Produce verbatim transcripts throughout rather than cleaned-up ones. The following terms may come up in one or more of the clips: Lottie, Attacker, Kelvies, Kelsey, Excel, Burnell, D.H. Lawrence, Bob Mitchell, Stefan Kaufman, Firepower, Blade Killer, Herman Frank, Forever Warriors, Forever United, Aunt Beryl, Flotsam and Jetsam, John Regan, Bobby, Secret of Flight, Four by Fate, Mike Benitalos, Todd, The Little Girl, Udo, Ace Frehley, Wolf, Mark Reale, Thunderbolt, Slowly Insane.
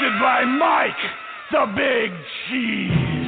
hosted by Mike, the Big Cheese.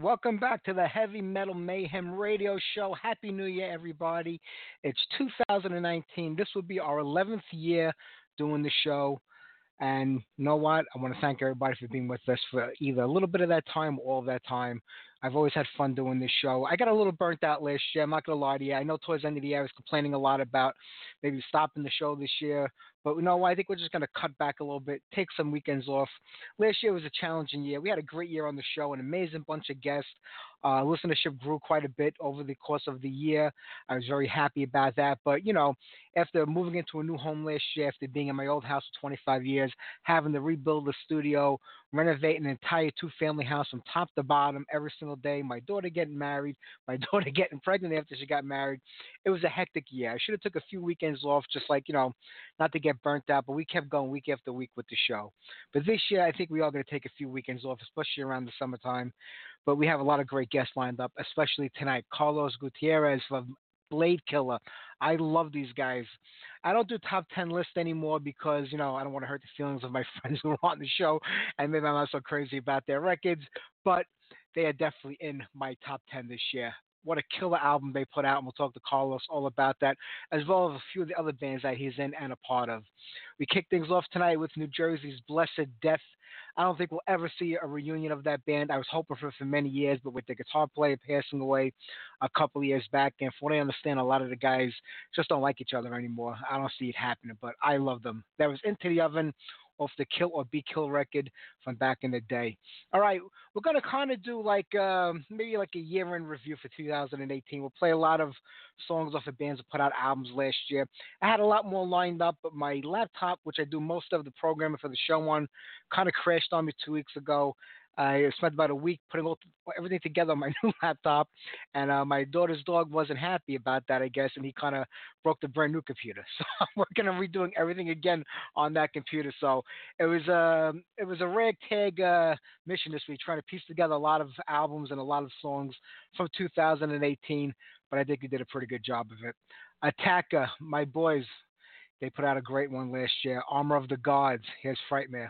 Welcome back to the Heavy Metal Mayhem Radio Show. Happy New Year, everybody. It's two thousand nineteen. This will be our eleventh year doing the show. And you know what? I want to thank everybody for being with us for either a little bit of that time or all of that time. I've always had fun doing this show. I got a little burnt out last year. I'm not going to lie to you. I know towards the end of the year I was complaining a lot about maybe stopping the show this year. But you know what? I think we're just going to cut back a little bit, take some weekends off. Last year was a challenging year. We had a great year on the show, an amazing bunch of guests. Uh, listenership grew quite a bit over the course of the year. I was very happy about that. But, you know, after moving into a new home last year, after being in my old house for twenty-five years, having to rebuild the studio, renovate an entire two-family house from top to bottom every single day, my daughter getting married, my daughter getting pregnant after she got married, it was a hectic year. I should have took a few weekends off just like, you know, not to get burnt out, but we kept going week after week with the show. But this year, I think we are going to take a few weekends off, especially around the summertime. But we have a lot of great guests lined up, especially tonight. Carlos Gutierrez from Blade Killer. I love these guys. I don't do top ten lists anymore because, you know, I don't want to hurt the feelings of my friends who are on the show, and maybe I'm not so crazy about their records, but they are definitely in my top ten this year. what a killer album they put out, and we'll talk to Carlos all about that, as well as a few of the other bands that he's in and a part of. We kick things off tonight with New Jersey's Blessed Death. I don't think we'll ever see a reunion of that band. I was hoping for it for many years, but with the guitar player passing away a couple of years back, and from what I understand, a lot of the guys just don't like each other anymore. I don't see it happening, but I love them. That was Into the Oven, off the Kill or Be Kill record from back in the day. All right, we're going to kind of do like um, maybe like a year-end review for two thousand eighteen. We'll play a lot of songs off of bands that put out albums last year. I had a lot more lined up, but my laptop, which I do most of the programming for the show on, kind of crashed on me two weeks ago. I spent about a week putting all, everything together on my new laptop, and uh, my daughter's dog wasn't happy about that, I guess, and he kind of broke the brand new computer. So I'm working on redoing everything again on that computer. So it was a it was a ragtag uh, mission this week, trying to piece together a lot of albums and a lot of songs from two thousand eighteen. But I think we did a pretty good job of it. Attacker, my boys, they put out a great one last year. Armor of the Gods. Here's Frightmare.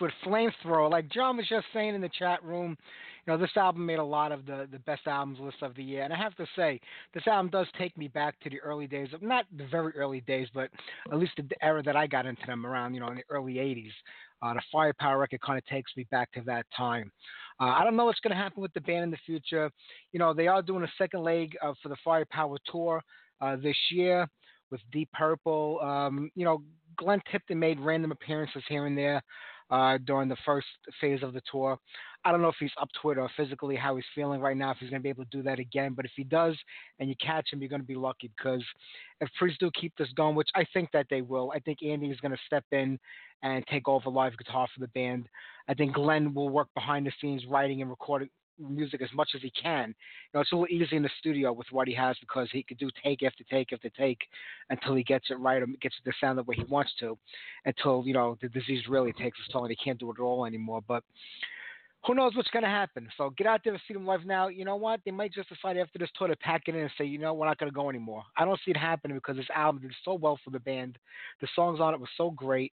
With Flamethrower, like John was just saying in the chat room, you know, this album made a lot of the, the best albums list of the year. And I have to say, this album does take me back to the early days of, not the very early days, but at least the era that I got into them around, you know, in the early eighties. Uh, the Firepower record kind of takes me back to that time. Uh, I don't know what's going to happen with the band in the future. You know, they are doing a second leg uh, for the Firepower tour uh, this year with Deep Purple. Um, you know, Glenn Tipton made random appearances here and there. Uh, during the first phase of the tour. I don't know if he's up to it or physically how he's feeling right now, if he's going to be able to do that again. But if he does and you catch him, you're going to be lucky, because if Priest do keep this going, which I think that they will, I think Andy is going to step in and take over live guitar for the band. I think Glenn will work behind the scenes writing and recording music as much as he can. You know, it's a little easy in the studio with what he has, because he could do take after take after take until he gets it right or gets the sound the way he wants to, until, you know, the disease really takes its toll and he can't do it at all anymore. But who knows what's going to happen? So get out there and see them live now. You know what? They might just decide after this tour to pack it in and say, you know, we're not going to go anymore. I don't see it happening, because this album did so well for the band. The songs on it were so great.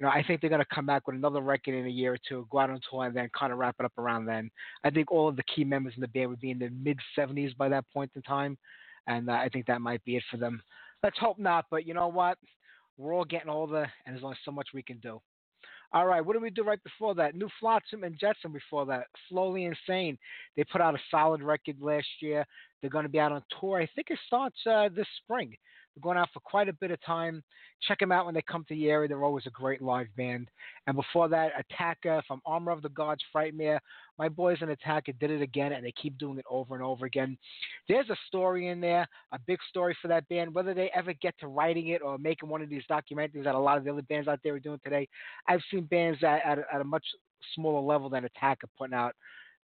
You know, I think they're going to come back with another record in a year or two, go out on tour, and then kind of wrap it up around then. I think all of the key members in the band would be in the mid-seventies by that point in time, and uh, I think that might be it for them. Let's hope not, but you know what? We're all getting older, and there's only so much we can do. All right, what did we do right before that? New Flotsam and Jetsam before that. Slowly Insane. They put out a solid record last year. They're going to be out on tour. I think it starts uh, this spring. They're going out for quite a bit of time. Check them out when they come to the area. They're always a great live band. And before that, Attacker from Armor of the Gods, Frightmare. My boys in Attacker did it again, and they keep doing it over and over again. There's a story in there, a big story for that band. Whether they ever get to writing it or making one of these documentaries that a lot of the other bands out there are doing today, I've seen bands at, at, at a much smaller level than Attacker putting out,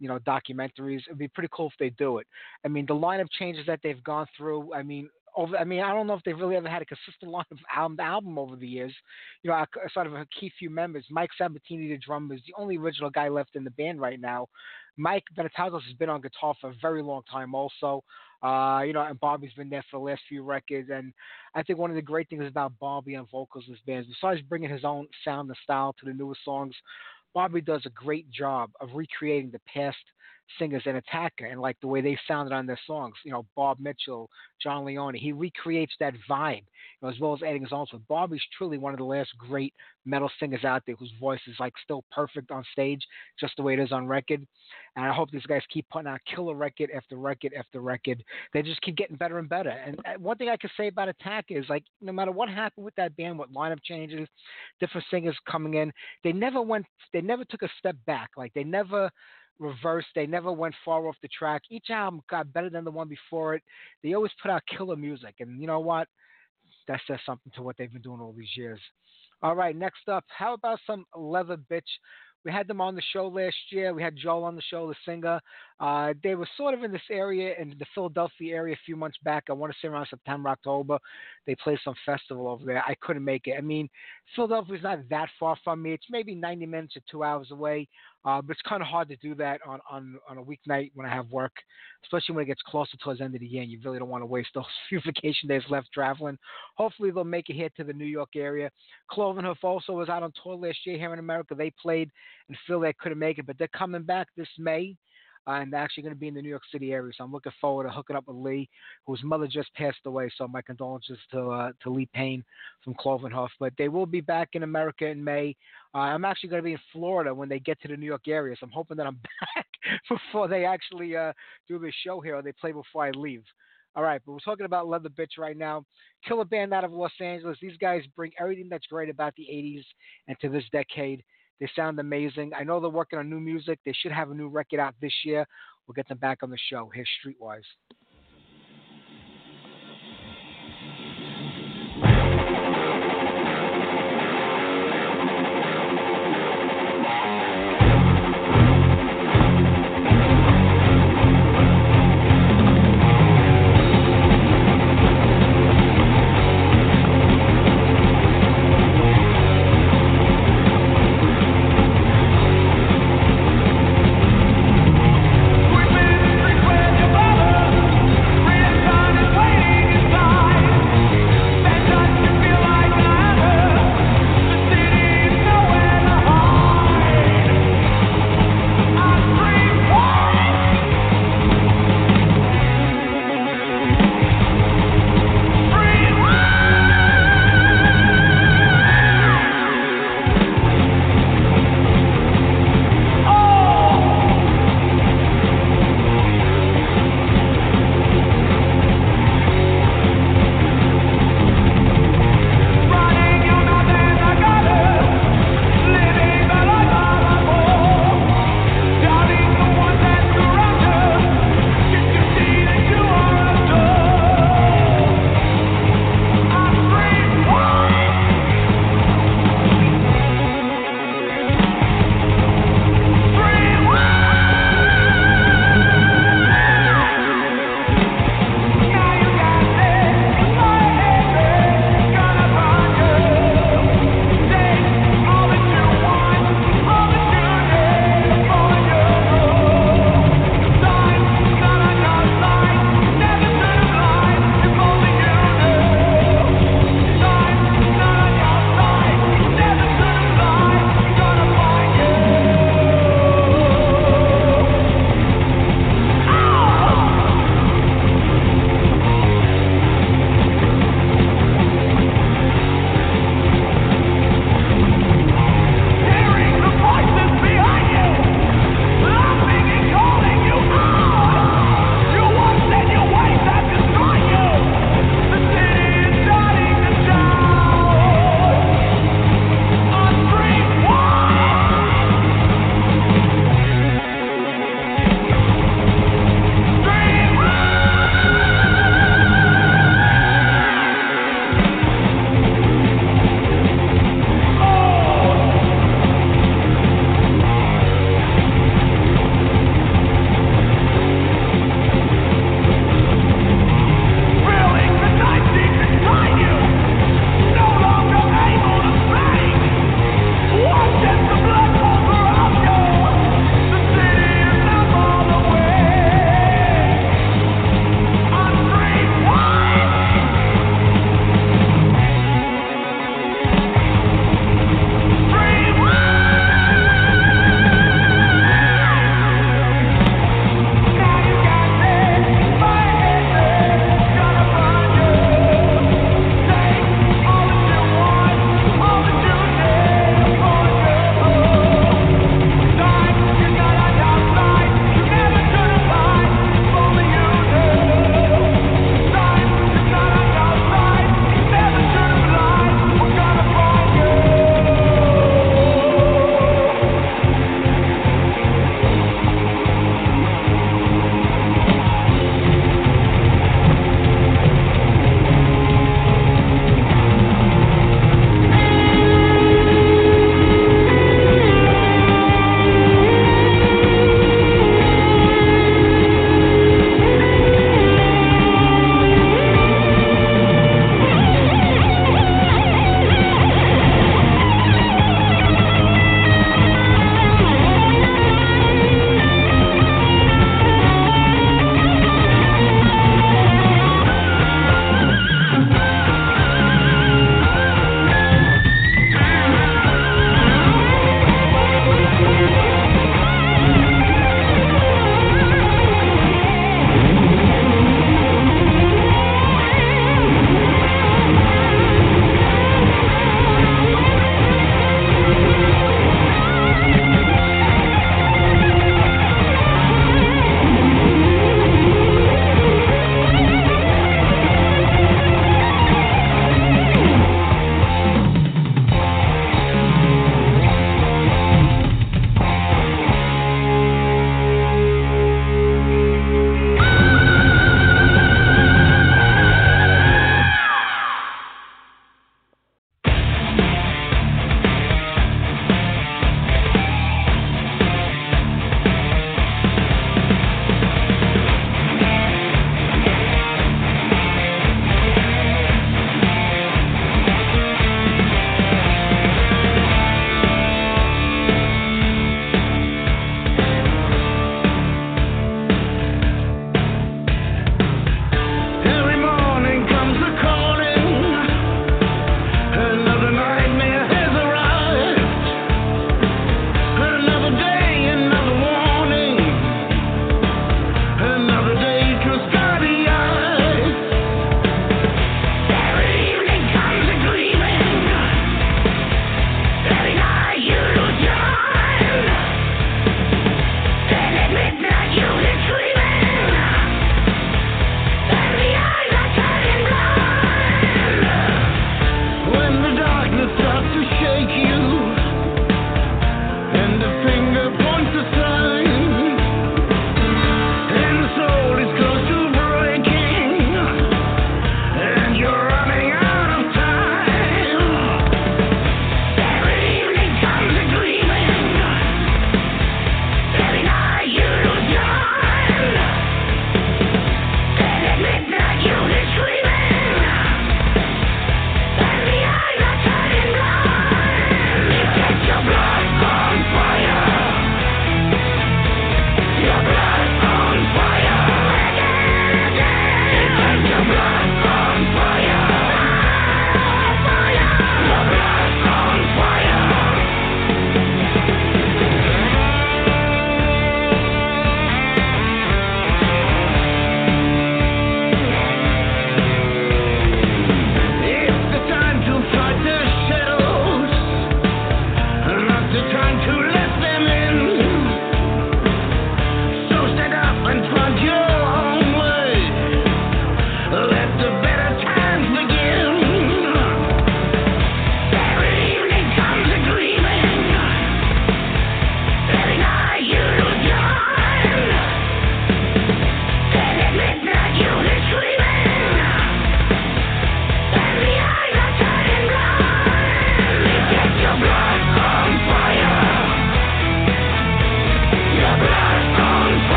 you know, documentaries. It would be pretty cool if they do it. I mean, the lineup changes that they've gone through, I mean, Over, I mean, I don't know if they've really ever had a consistent line of album, album over the years. You know, sort of a key few members. Mike Sabatini, the drummer, is the only original guy left in the band right now. Mike Benitalos has been on guitar for a very long time also. Uh, you know, and Bobby's been there for the last few records. And I think one of the great things about Bobby on vocals in this band, besides bringing his own sound and style to the newest songs, Bobby does a great job of recreating the past singers and Attacker and like the way they sounded on their songs. You know, Bob Mitchell, John Leone, he recreates that vibe, you know, as well as adding his own. So Bobby's truly one of the last great metal singers out there whose voice is like still perfect on stage, just the way it is on record. And I hope these guys keep putting out killer record after record after record. They just keep getting better and better. And one thing I could say about Attacker is, like, no matter what happened with that band, what lineup changes, different singers coming in, they never went, they never took a step back. Like they never reversed. They never went far off the track. Each album got better than the one before it. They always put out killer music. And you know what? That says something to what they've been doing all these years. All right, next up, how about some Leather Bitch? We had them on the show last year. We had Joel on the show, the singer. Uh, they were sort of in this area, in the Philadelphia area a few months back. I want to say around September, October. They played some festival over there. I couldn't make it. I mean, Philadelphia's not that far from me. It's maybe ninety minutes or two hours away. Uh, but it's kind of hard to do that on, on, on a weeknight when I have work, especially when it gets closer towards the end of the year and you really don't want to waste those few vacation days left traveling. Hopefully they'll make it here to the New York area. Cloverhoof also was out on tour last year here in America. They played and feel they couldn't make it, but they're coming back this May. Uh, and they're actually going to be in the New York City area. So I'm looking forward to hooking up with Lee, whose mother just passed away. So my condolences to uh, to Lee Payne from Cloverhoof. But they will be back in America in May. Uh, I'm actually going to be in Florida when they get to the New York area. So I'm hoping that I'm back before they actually uh, do the show here or they play before I leave. All right, but we're talking about Leather Bitch right now. Killer band out of Los Angeles. These guys bring everything that's great about the eighties and to this decade. They sound amazing. I know they're working on new music. They should have a new record out this year. We'll get them back on the show. Here's Streetwise.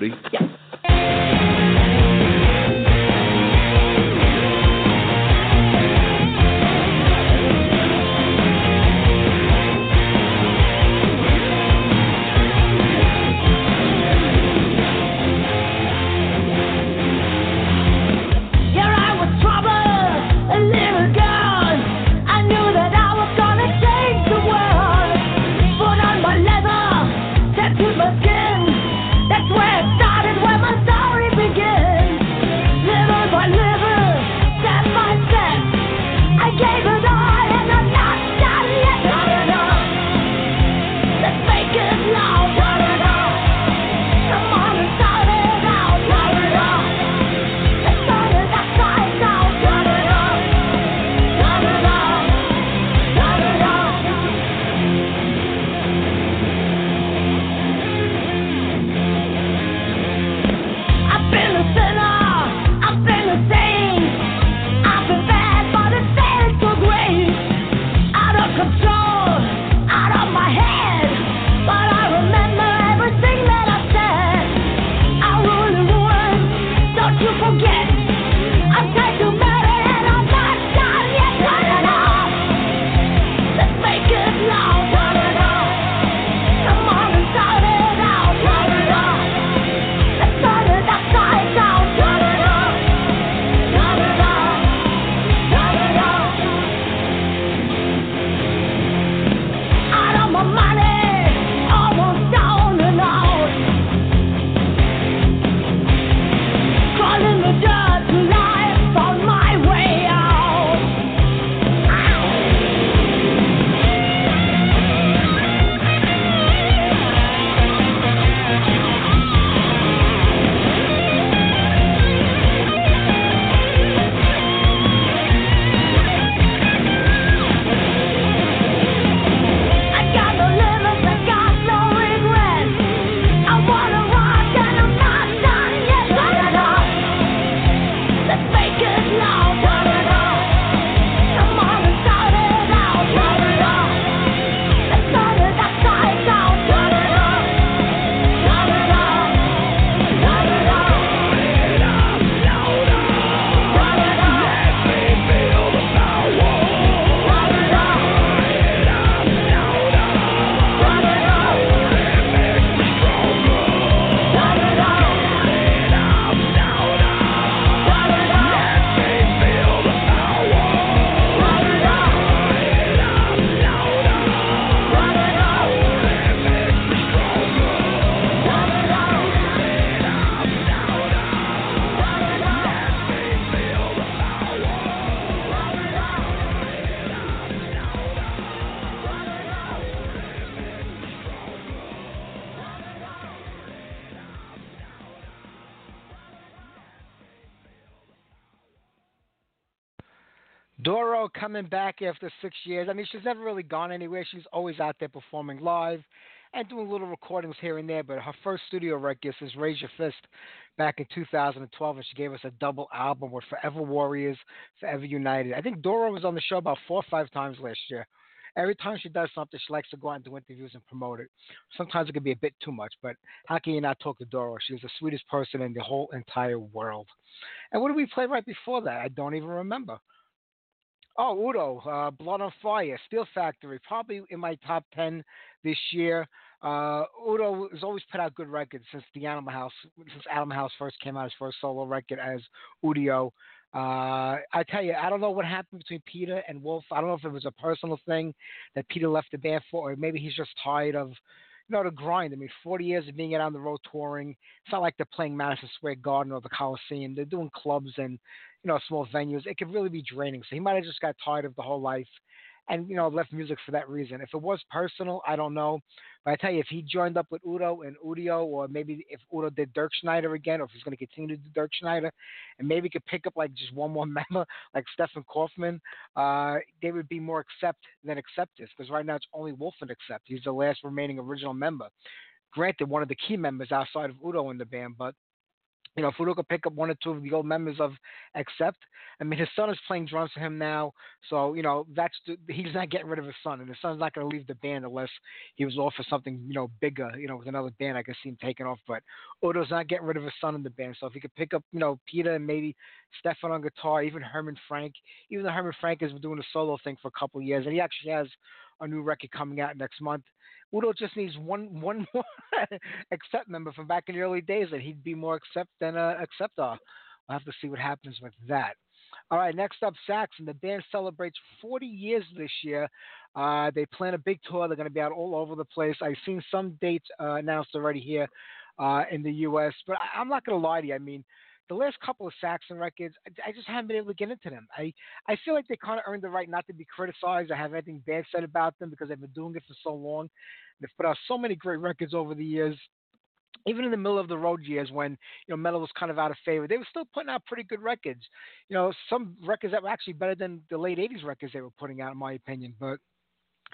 everybody. Yes. Dora coming back after six years. I mean, she's never really gone anywhere. She's always out there performing live and doing little recordings here and there. But her first studio record is Raise Your Fist back in two thousand twelve, and she gave us a double album with Forever Warriors, Forever United. I think Dora was on the show about four or five times last year. Every time she does something, she likes to go out and do interviews and promote it. Sometimes it can be a bit too much, but how can you not talk to Dora? She's the sweetest person in the whole entire world. And what did we play right before that? I don't even remember. Oh, Udo, uh, Blood on Fire, Steel Factory, probably in my top ten this year. Uh, Udo has always put out good records since the Animal House, since Animal House first came out, his first solo record as Udo. Uh, I tell you, I don't know what happened between Peter and Wolf. I don't know if it was a personal thing that Peter left the band for, or maybe he's just tired of, you know, the grind. I mean, forty years of being out on the road touring. It's not like they're playing Madison Square Garden or the Coliseum. They're doing clubs and, you know, small venues. It could really be draining. So he might have just got tired of the whole life and, you know, left music for that reason. If it was personal, I don't know. But I tell you, if he joined up with Udo and Udio, or maybe if Udo did Dirkschneider again, or if he's going to continue to do Dirkschneider, and maybe could pick up like just one more member, like Stefan Kaufman, uh, they would be more accept than acceptance. Because right now it's only Wolf and Accept. He's the last remaining original member. Granted, one of the key members outside of Udo in the band, but You know, if Udo could pick up one or two of the old members of Accept, I mean, his son is playing drums for him now. So, you know, that's the, he's not getting rid of his son. And his son's not going to leave the band unless he was off for something, you know, bigger, you know, with another band. I could see him taking off. But Udo's not getting rid of his son in the band. So if he could pick up, you know, Peter and maybe Stefan on guitar, even Herman Frank, even though Herman Frank has been doing a solo thing for a couple of years, and he actually has a new record coming out next month. Udo just needs one one more Accept member from back in the early days, and he'd be more Accept than uh, Acceptor. We'll have to see what happens with that. All right, next up, Saxon. The band celebrates forty years this year. Uh, they plan a big tour. They're going to be out all over the place. I've seen some dates uh, announced already here uh, in the U S, but I- I'm not going to lie to you. I mean, the last couple of Saxon records, I, I just haven't been able to get into them. I, I feel like they kind of earned the right not to be criticized or have anything bad said about them because they've been doing it for so long. They've put out so many great records over the years. Even in the middle of the road years when, you know, metal was kind of out of favor, they were still putting out pretty good records. You know, some records that were actually better than the late eighties records they were putting out, in my opinion. But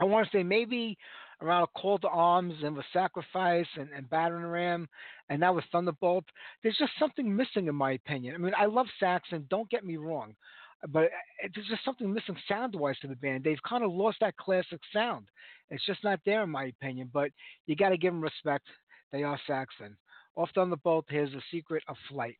I want to say maybe around A Call to Arms and with Sacrifice and, and Battering Ram and now with Thunderbolt, there's just something missing in my opinion. I mean, I love Saxon, don't get me wrong, but there's just something missing sound-wise to the band. They've kind of lost that classic sound. It's just not there in my opinion, but you got to give them respect. They are Saxon. Off Thunderbolt, here's The Secret of Flight.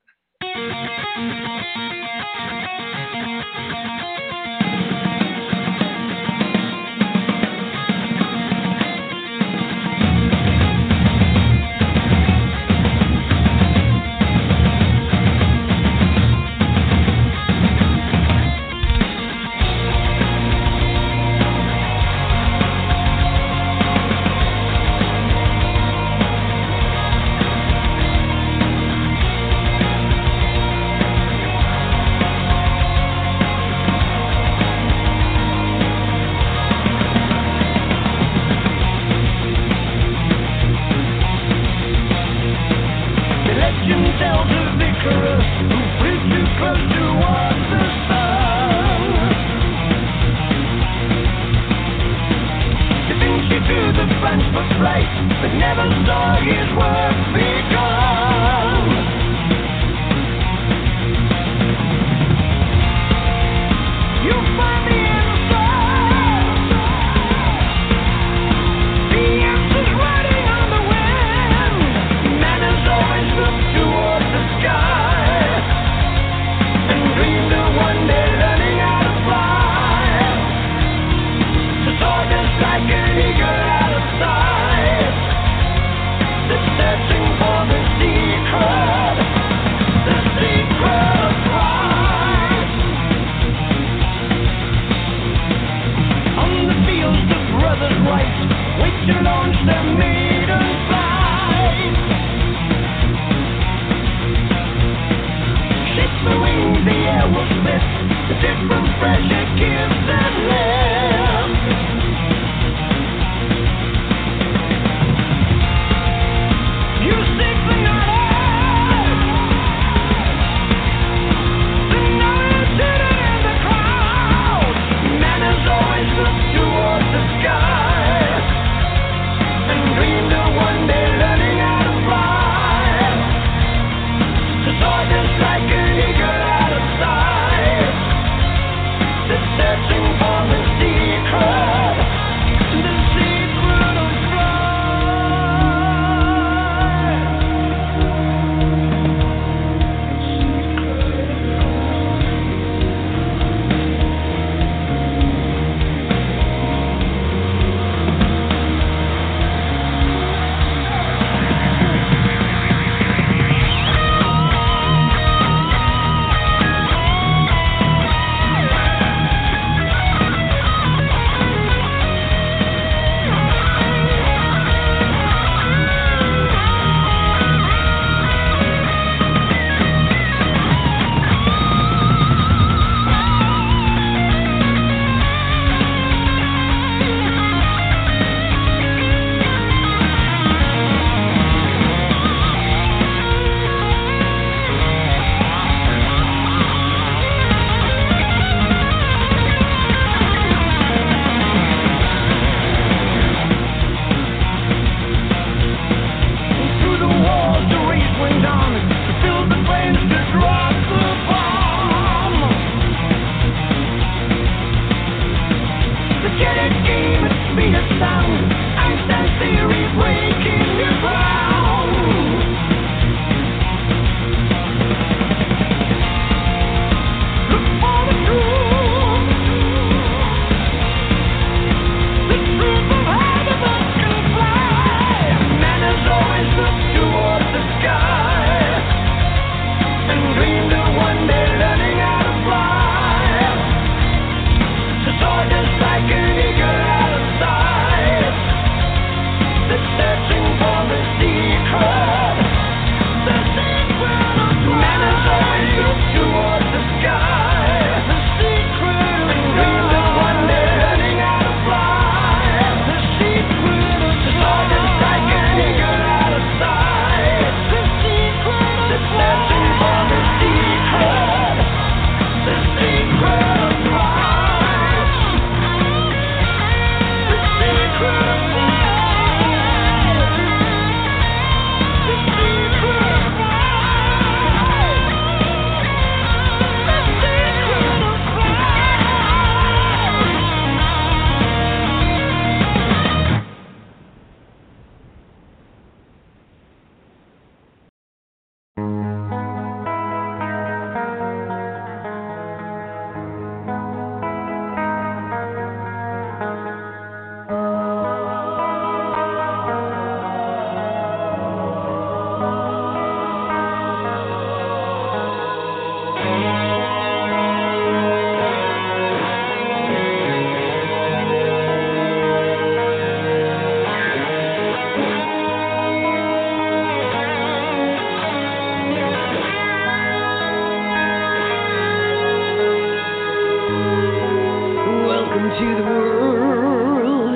into the world,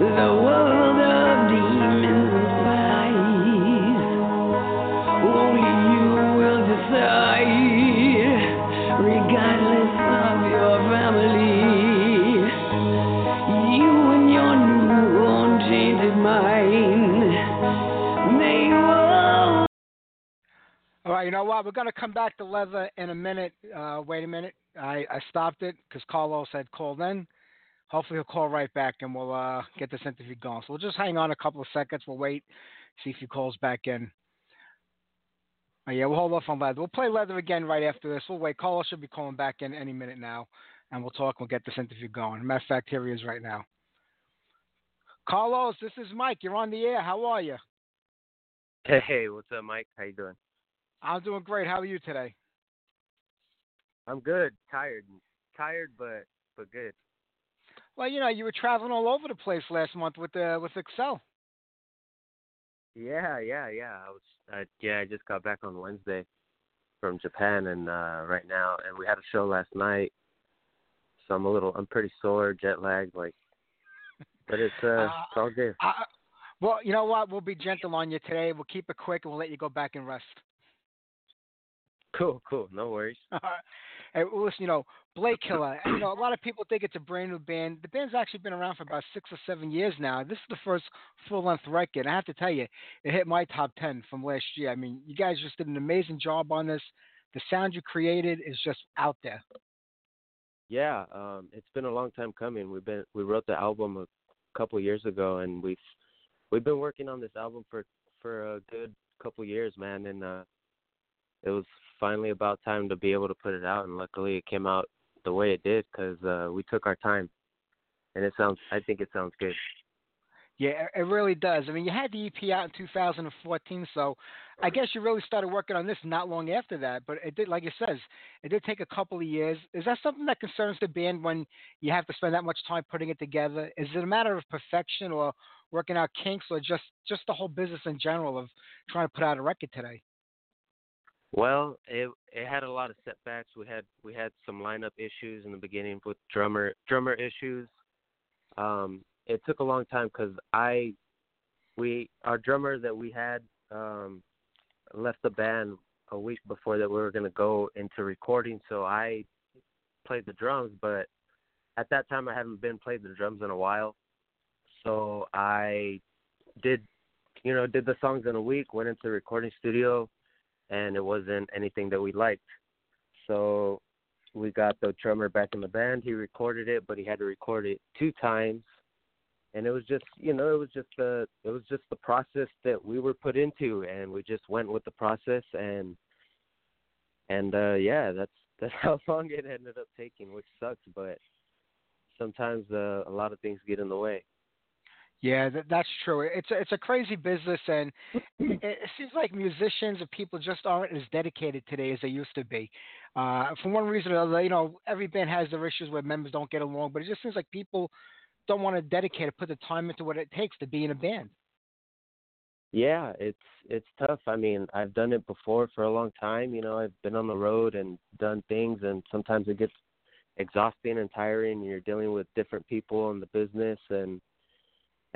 the world of demons and lies. Only you will decide, regardless of your family. You and your new untainted mind, they will. All right, you know what? We're going to come back to Leather in a minute. Uh, wait a minute. I, I stopped it because Carlos had called in. Hopefully he'll call right back and we'll uh, get this interview going. So we'll just hang on a couple of seconds. We'll wait, see if he calls back in. Oh, yeah, we'll hold off on Leather. We'll play Leather again right after this. We'll wait. Carlos should be calling back in any minute now, and we'll talk. We'll get this interview going. Matter of fact, here he is right now. Carlos, this is Mike. You're on the air. How are you? Hey, hey, what's up, Mike? How you doing? I'm doing great. How are you today? I'm good. Tired. Tired, but but good. Well, you know, you were traveling all over the place last month with uh, with Excel. Yeah, yeah, yeah. I was, uh, yeah, I just got back on Wednesday from Japan, and uh, right now, and we had a show last night. So I'm a little, I'm pretty sore, jet lagged, like. But it's uh, uh, it's all good. Uh, well, you know what? We'll be gentle on you today. We'll keep it quick, and we'll let you go back and rest. Cool, cool. No worries. All right. Hey, listen, you know, Blade Killer, you know, a lot of people think it's a brand new band. The band's actually been around for about six or seven years now. This is the first full-length record. And I have to tell you, it hit my top ten from last year. I mean, you guys just did an amazing job on this. The sound you created is just out there. Yeah, um, it's been a long time coming. We've been we wrote the album a couple of years ago, and we've we've been working on this album for for a good couple of years, man. And uh, it was finally about time to be able to put it out, and luckily it came out the way it did because uh, we took our time, and it sounds. I think it sounds good. Yeah, it really does. I mean, you had the E P out in two thousand fourteen, so I guess you really started working on this not long after that. But it did, like it says, it did take a couple of years. Is that something that concerns the band when you have to spend that much time putting it together? Is it a matter of perfection or working out kinks, or just just the whole business in general of trying to put out a record today? Well, it it had a lot of setbacks. We had we had some lineup issues in the beginning with drummer drummer issues. Um, it took a long time because I we our drummer that we had um, left the band a week before that we were going to go into recording. So I played the drums, but at that time I haven't been played the drums in a while. So I did you know did the songs in a week. Went into the recording studio. And it wasn't anything that we liked. So we got the drummer back in the band. He recorded it, but he had to record it two times. And it was just, you know, it was just the it was just the process that we were put into, and we just went with the process. And and uh, yeah, that's that's how long it ended up taking, which sucks. But sometimes uh, a lot of things get in the way. Yeah, that's true. It's a, it's a crazy business, and it, it seems like musicians and people just aren't as dedicated today as they used to be. Uh, for one reason or another, you know, every band has their issues where members don't get along, but it just seems like people don't want to dedicate or put the time into what it takes to be in a band. Yeah, it's it's tough. I mean, I've done it before for a long time. You know, I've been on the road and done things, and sometimes it gets exhausting and tiring, and you're dealing with different people in the business, and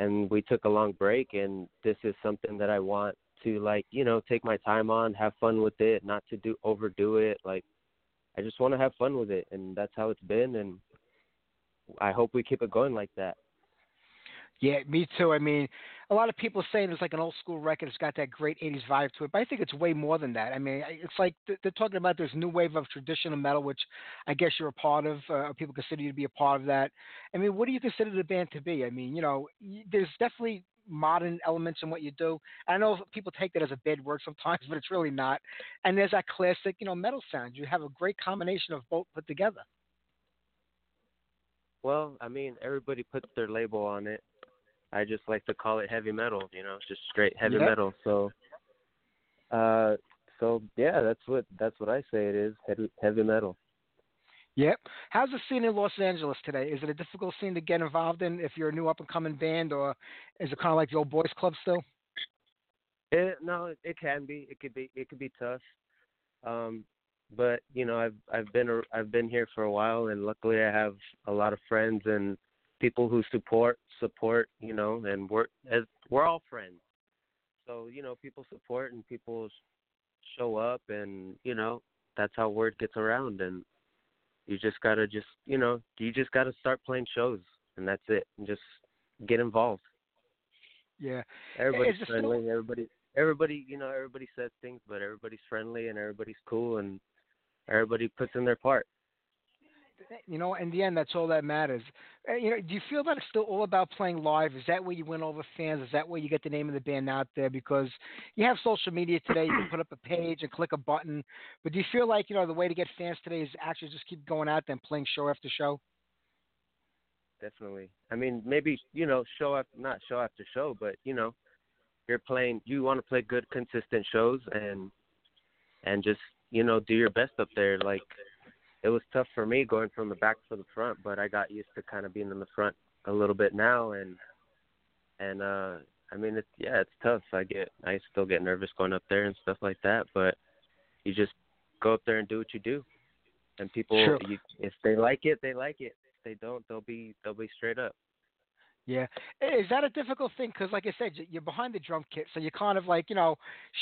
And we took a long break, and this is something that I want to, like, you know, take my time on, have fun with it, not to do overdo it. Like, I just want to have fun with it, and that's how it's been, and I hope we keep it going like that. Yeah, me too. I mean, a lot of people saying it's like an old school record. It's got that great eighties vibe to it, but I think it's way more than that. I mean, it's like they're talking about this new wave of traditional metal, which I guess you're a part of, uh, or people consider you to be a part of that. I mean, what do you consider the band to be? I mean, you know, there's definitely modern elements in what you do. I know people take that as a bad word sometimes, but it's really not. And there's that classic, you know, metal sound. You have a great combination of both put together. Well, I mean, everybody puts their label on it. I just like to call it heavy metal, you know, just straight heavy yeah. metal. So, uh, so yeah, that's what that's what I say it is, heavy, heavy metal. Yep. How's the scene in Los Angeles today? Is it a difficult scene to get involved in if you're a new up and coming band, or is it kind of like the old boys club still? It, no, it, it can be. It could be. It could be tough. Um, but you know, I've I've been a, I've been here for a while, and luckily I have a lot of friends and people who support support. You know, and we're as we're all friends. So you know, people support and people show up, and you know, that's how word gets around. And you just gotta just you know, you just gotta start playing shows, and that's it. And just get involved. Yeah, everybody's friendly. Still... Everybody, everybody, you know, everybody says things, but everybody's friendly and everybody's cool and everybody puts in their part. You know, in the end, that's all that matters. You know, do you feel that it's still all about playing live? Is that where you win over fans? Is that where you get the name of the band out there? Because you have social media today. You can put up a page and click a button. But do you feel like, you know, the way to get fans today is actually just keep going out there and playing show after show? Definitely. I mean, maybe, you know, show up, not show after show, but, you know, you're playing, you want to play good, consistent shows and, and just, you know, do your best up there. Like, it was tough for me going from the back to the front, but I got used to kind of being in the front a little bit now. And, and, uh, I mean, it's, yeah, it's tough. I get, I still get nervous going up there and stuff like that, but you just go up there and do what you do. And people, sure. you, if they like it, they like it. They don't, they'll be they'll be straight up. Yeah. Is that a difficult thing? Because like I said, you're behind the drum kit, so you're kind of like, you know,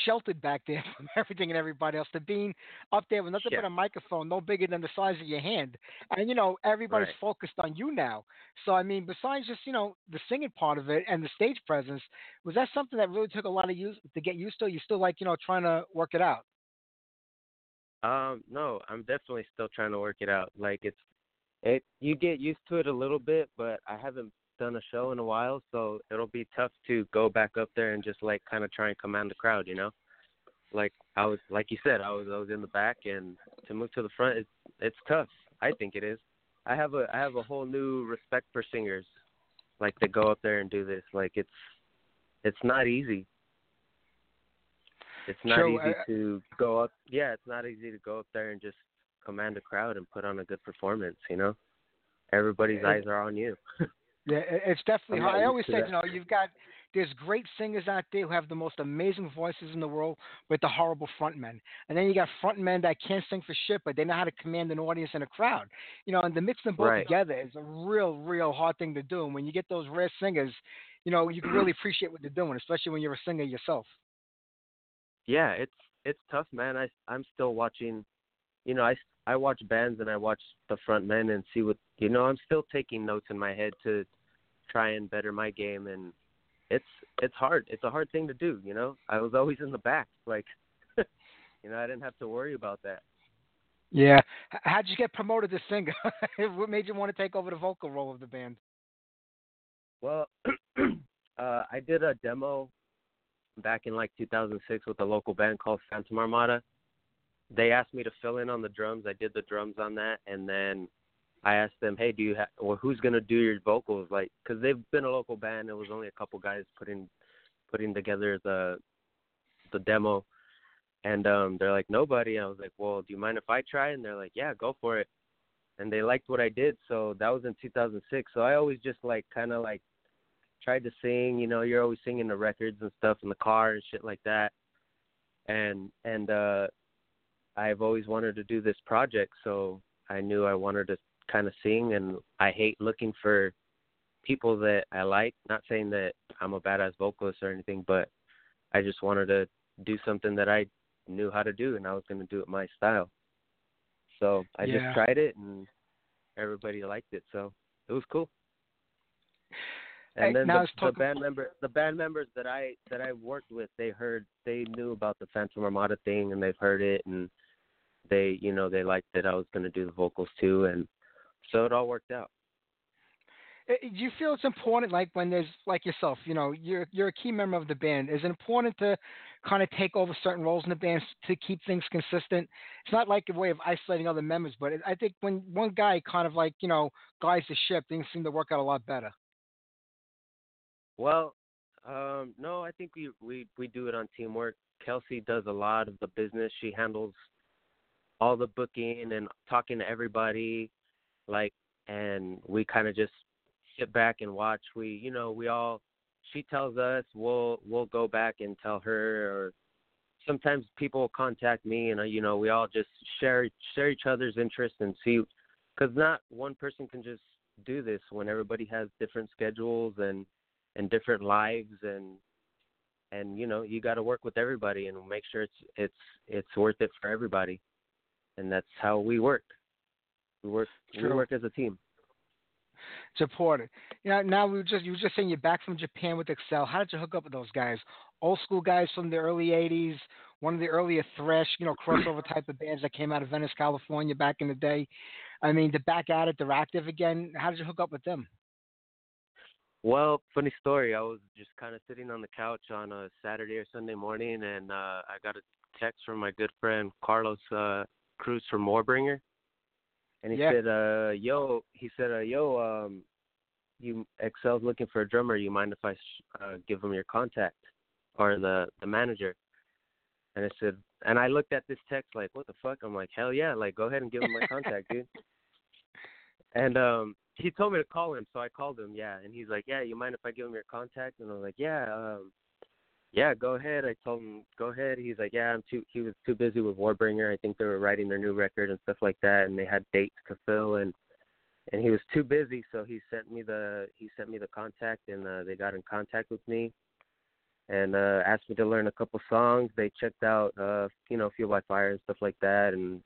sheltered back there from everything and everybody else. To being up there with nothing yeah. but a microphone no bigger than the size of your hand. And, you know, everybody's right. focused on you now. So, I mean, besides just, you know, the singing part of it and the stage presence, was that something that really took a lot of use to get used to? You're still like, you know, trying to work it out? Um, no, I'm definitely still trying to work it out. Like, it's It, you get used to it a little bit, but I haven't done a show in a while, so it'll be tough to go back up there and just, like, kind of try and command the crowd, you know? Like I was, like you said, I was I was in the back, and to move to the front, it's, it's tough. I think it is. I have a I have a whole new respect for singers, like, to go up there and do this. Like, it's it's not easy. It's not so, easy I, to go up. Yeah, it's not easy to go up there and just command a crowd and put on a good performance, you know? Everybody's yeah. eyes are on you. Yeah, it's definitely hard. I always say, you know, you've got, there's great singers out there who have the most amazing voices in the world with the horrible front men. And then you got front men that can't sing for shit, but they know how to command an audience and a crowd. You know, and to mix them both right. together is a real, real hard thing to do. And when you get those rare singers, you know, you can really appreciate what they're doing, especially when you're a singer yourself. Yeah, it's it's tough, man. I, I'm still watching, you know, I I watch bands and I watch the front men and see what, you know, I'm still taking notes in my head to try and better my game. And it's, it's hard. It's a hard thing to do. You know, I was always in the back. Like, you know, I didn't have to worry about that. Yeah. How'd you get promoted to singer? What made you want to take over the vocal role of the band? Well, uh, I did a demo back in like two thousand six with a local band called Phantom Armada. They asked me to fill in on the drums. I did the drums on that, and then I asked them, "Hey, do you have? Well, who's gonna do your vocals?" Like, because they've been a local band. It was only a couple guys putting putting together the the demo, and um, they're like, "Nobody." I was like, "Well, do you mind if I try?" And they're like, "Yeah, go for it." And they liked what I did, so that was in two thousand six. So I always just like kind of like tried to sing. You know, you're always singing the records and stuff in the car and shit like that, and and uh. I've always wanted to do this project, so I knew I wanted to kind of sing, and I hate looking for people that I like. Not saying that I'm a badass vocalist or anything, but I just wanted to do something that I knew how to do, and I was going to do it my style. So I yeah. just tried it, and everybody liked it, so it was cool. And then the, the band member, the band members that I that I worked with, they heard, they knew about the Phantom Armada thing, and they've heard it, and they, you know, they liked that I was going to do the vocals too, and so it all worked out. Do you feel it's important, like when there's like yourself, you know, you're you're a key member of the band. Is it important to kind of take over certain roles in the band to keep things consistent? It's not like a way of isolating other members, but I think when one guy kind of like, you know, guides the ship, things seem to work out a lot better. Well, um, no, I think we, we, we do it on teamwork. Kelsey does a lot of the business. She handles all the booking and talking to everybody, like, and we kind of just sit back and watch. We, you know, we all, she tells us, we'll, we'll go back and tell her, or sometimes people contact me, and, you know, we all just share share each other's interests and see, because not one person can just do this when everybody has different schedules and, and different lives, and, and, you know, you got to work with everybody and make sure it's, it's, it's worth it for everybody. And that's how we work. We work, True. we work as a team. Supported. You know, now we were just, you were just saying you're back from Japan with Excel. How did you hook up with those guys? Old school guys from the early eighties, one of the earlier thrash, you know, crossover type of bands that came out of Venice, California back in the day. I mean, they're back at it, they're active again. How did you hook up with them? Well, funny story. I was just kind of sitting on the couch on a Saturday or Sunday morning, and uh, I got a text from my good friend Carlos uh, Cruz from Warbringer. And he yeah. said, uh, yo, he said, uh, yo, um, you Excel's looking for a drummer. You mind if I sh- uh, give him your contact or the, the manager? And I said, and I looked at this text like, what the fuck? I'm like, hell yeah. Like, go ahead and give him my contact, dude. And um, he told me to call him. So I called him. Yeah. And he's like, yeah, you mind if I give him your contact? And I was like, yeah, um, yeah, go ahead. I told him, go ahead. He's like, yeah, I'm too, he was too busy with Warbringer. I think they were writing their new record and stuff like that. And they had dates to fill, and, and he was too busy. So he sent me the, he sent me the contact, and uh, they got in contact with me and uh, asked me to learn a couple songs. They checked out, uh, you know, Fuel by Fire and stuff like that, and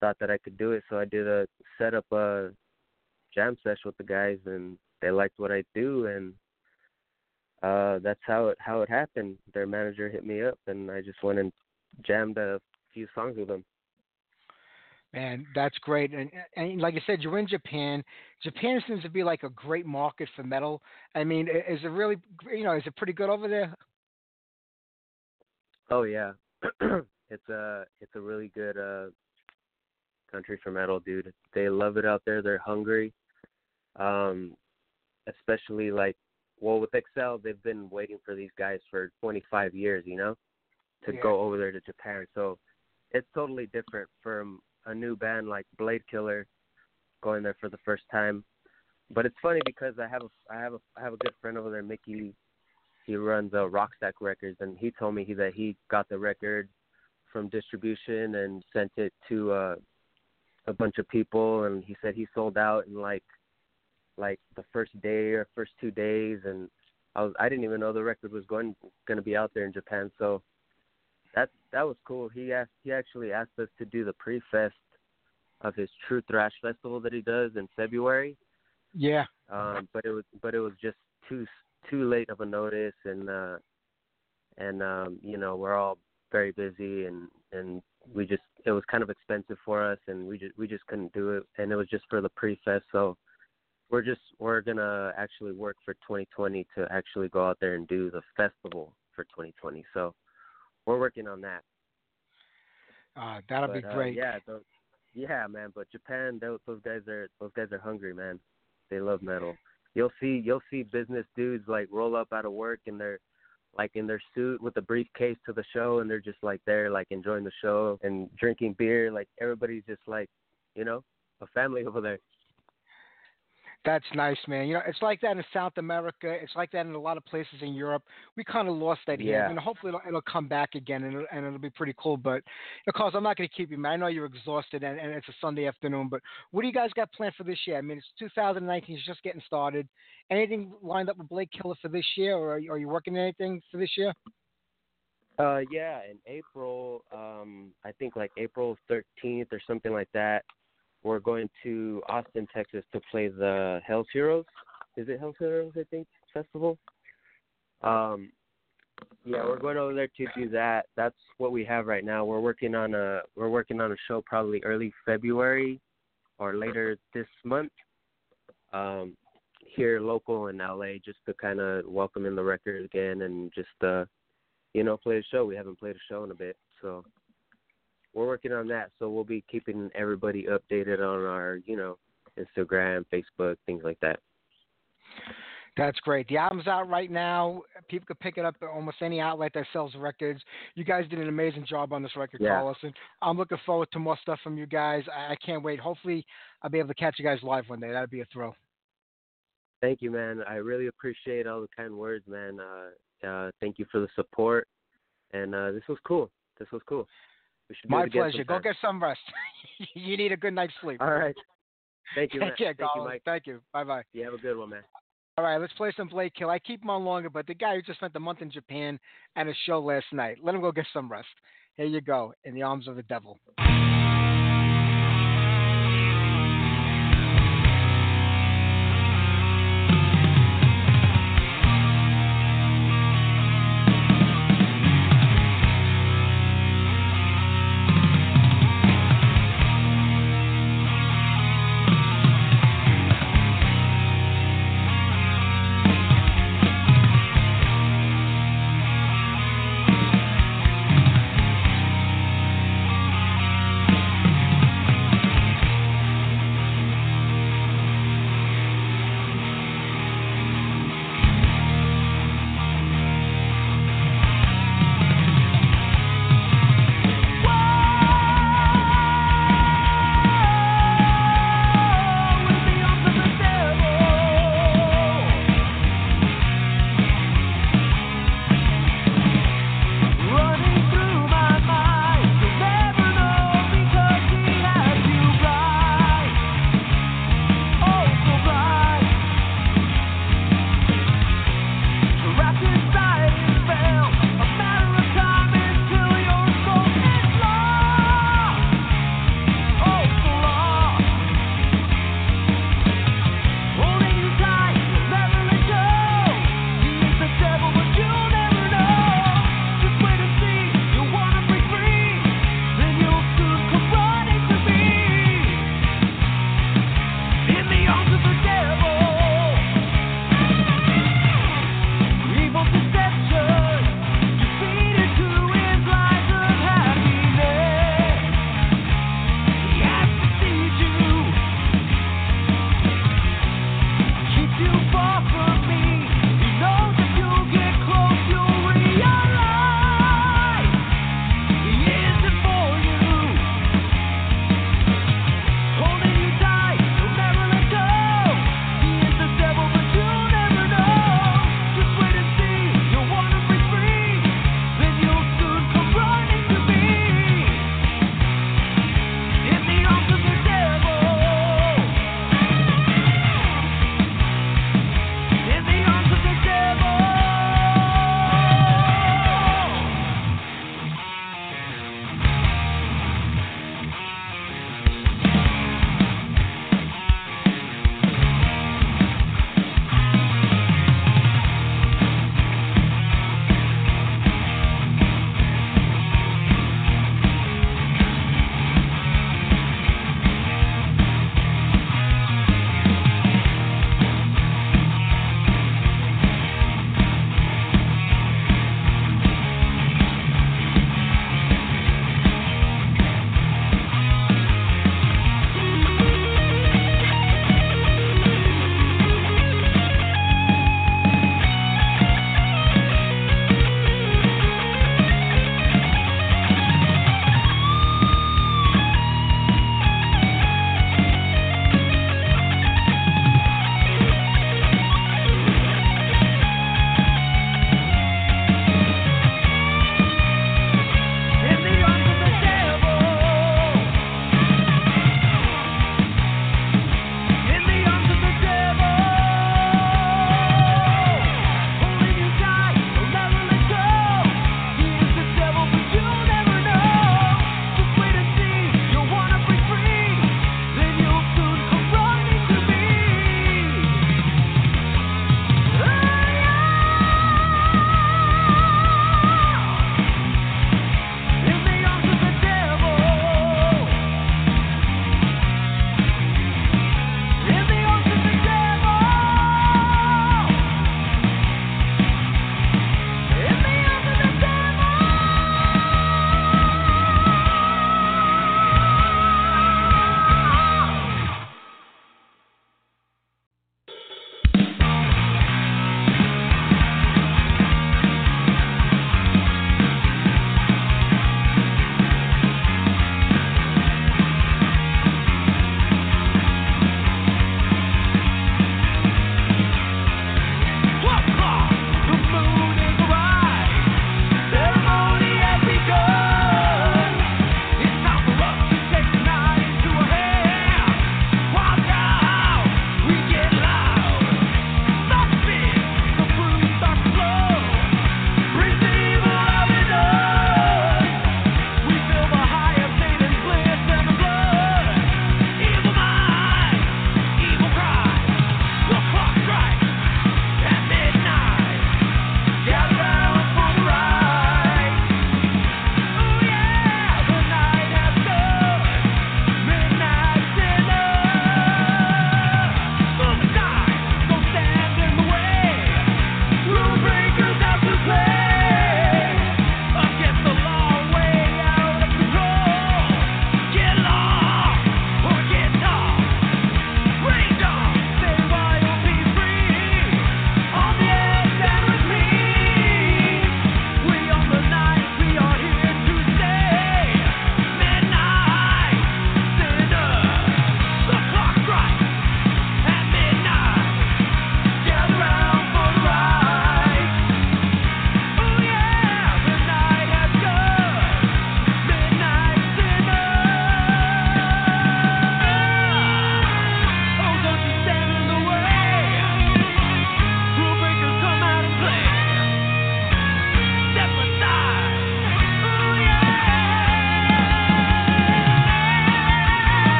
thought that I could do it. So I did a set up a jam session with the guys, and they liked what I do. And, Uh, that's how it how it happened. Their manager hit me up, and I just went and jammed a few songs with them. Man, that's great. And, and like I said, you're in Japan. Japan seems to be like a great market for metal. I mean, is it really, you know, is it pretty good over there? Oh yeah, it's a it's a really good uh, country for metal, dude. They love it out there. They're hungry, um, especially like. Well, with Excel, they've been waiting for these guys for twenty-five years, you know, to yeah. go over there to Japan. So it's totally different from a new band like Blade Killer going there for the first time. But it's funny because I have a, I have a, I have a good friend over there, Mickey. He runs uh, Rockstack Records, and he told me he, that he got the record from distribution and sent it to uh, a bunch of people, and he said he sold out in like like the first day or first two days. And I was, I didn't even know the record was going, going to be out there in Japan. So that, that was cool. He asked, he actually asked us to do the pre-fest of his True Thrash Festival that he does in February. Yeah. Um, but it was, but it was just too, too late of a notice. And, uh, and, um, you know, we're all very busy, and, and we just, it was kind of expensive for us, and we just, we just couldn't do it. And it was just for the pre-fest. So, We're just we're gonna actually work for twenty twenty to actually go out there and do the festival for twenty twenty. So we're working on that. Uh, that'll but, be great. Uh, yeah, those, yeah, man. But Japan, those, those guys are those guys are hungry, man. They love metal. You'll see you'll see business dudes like roll up out of work and they're like in their suit with a briefcase to the show, and they're just like there like enjoying the show and drinking beer. Like everybody's just like, you know, a family over there. That's nice, man. You know, it's like that in South America. It's like that in a lot of places in Europe. We kind of lost that here. Yeah. And hopefully it'll, it'll come back again, and it'll, and it'll be pretty cool. But, of course, I'm not going to keep you, man. I know you're exhausted, and, and it's a Sunday afternoon. But what do you guys got planned for this year? I mean, it's two thousand nineteen. It's just getting started. Anything lined up with Blade Killer for this year, or are you, are you working on anything for this year? Uh, yeah, in April, um, I think like April thirteenth or something like that, we're going to Austin, Texas to play the Hell's Heroes. Is it Hell's Heroes, I think, festival? Um, yeah, we're going over there to do that. That's what we have right now. We're working on a we're working on a show probably early February or later this month. Um, here local in L A, just to kind of welcome in the record again and just uh, you know, play a show. We haven't played a show in a bit, so. We're working on that, so we'll be keeping everybody updated on our, you know, Instagram, Facebook, things like that. That's great. The album's out right now. People can pick it up at almost any outlet that sells records. You guys did an amazing job on this record, yeah. Carlos, and I'm looking forward to more stuff from you guys. I can't wait. Hopefully, I'll be able to catch you guys live one day. That'd be a thrill. Thank you, man. I really appreciate all the kind words, man. Uh, uh, thank you for the support, and uh, this was cool. This was cool. We should My pleasure. Go get some rest. You need a good night's sleep. All right. Thank you, Matt. Thank you, Mike. Thank you. Bye-bye. You have a good one, man. All right, let's play some Blade Killer. I keep him on longer, but the guy who just spent a month in Japan and a show last night, let him go get some rest. Here you go, In the Arms of the Devil.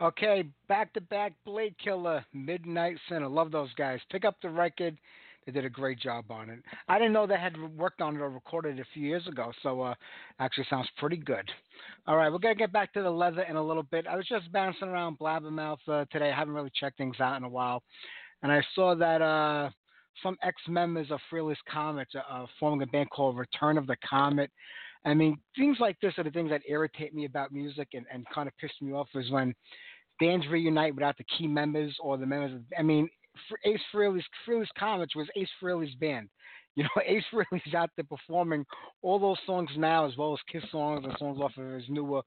Okay, back-to-back Blade Killer, Midnight Sin. I love those guys. Pick up the record. They did a great job on it. I didn't know they had worked on it or recorded it a few years ago, so uh, actually sounds pretty good. All right, we're going to get back to the leather in a little bit. I was just bouncing around Blabbermouth uh, today. I haven't really checked things out in a while. And I saw that uh, some ex-members of Frehley's Comet are uh, forming a band called Return of the Comet. I mean, things like this are the things that irritate me about music and, and kind of piss me off is when bands reunite without the key members or the members. Of, I mean, Ace Frehley's, Frehley's Comets was Ace Frehley's band. You know, Ace Frehley's out there performing all those songs now as well as Kiss songs and songs off of his newer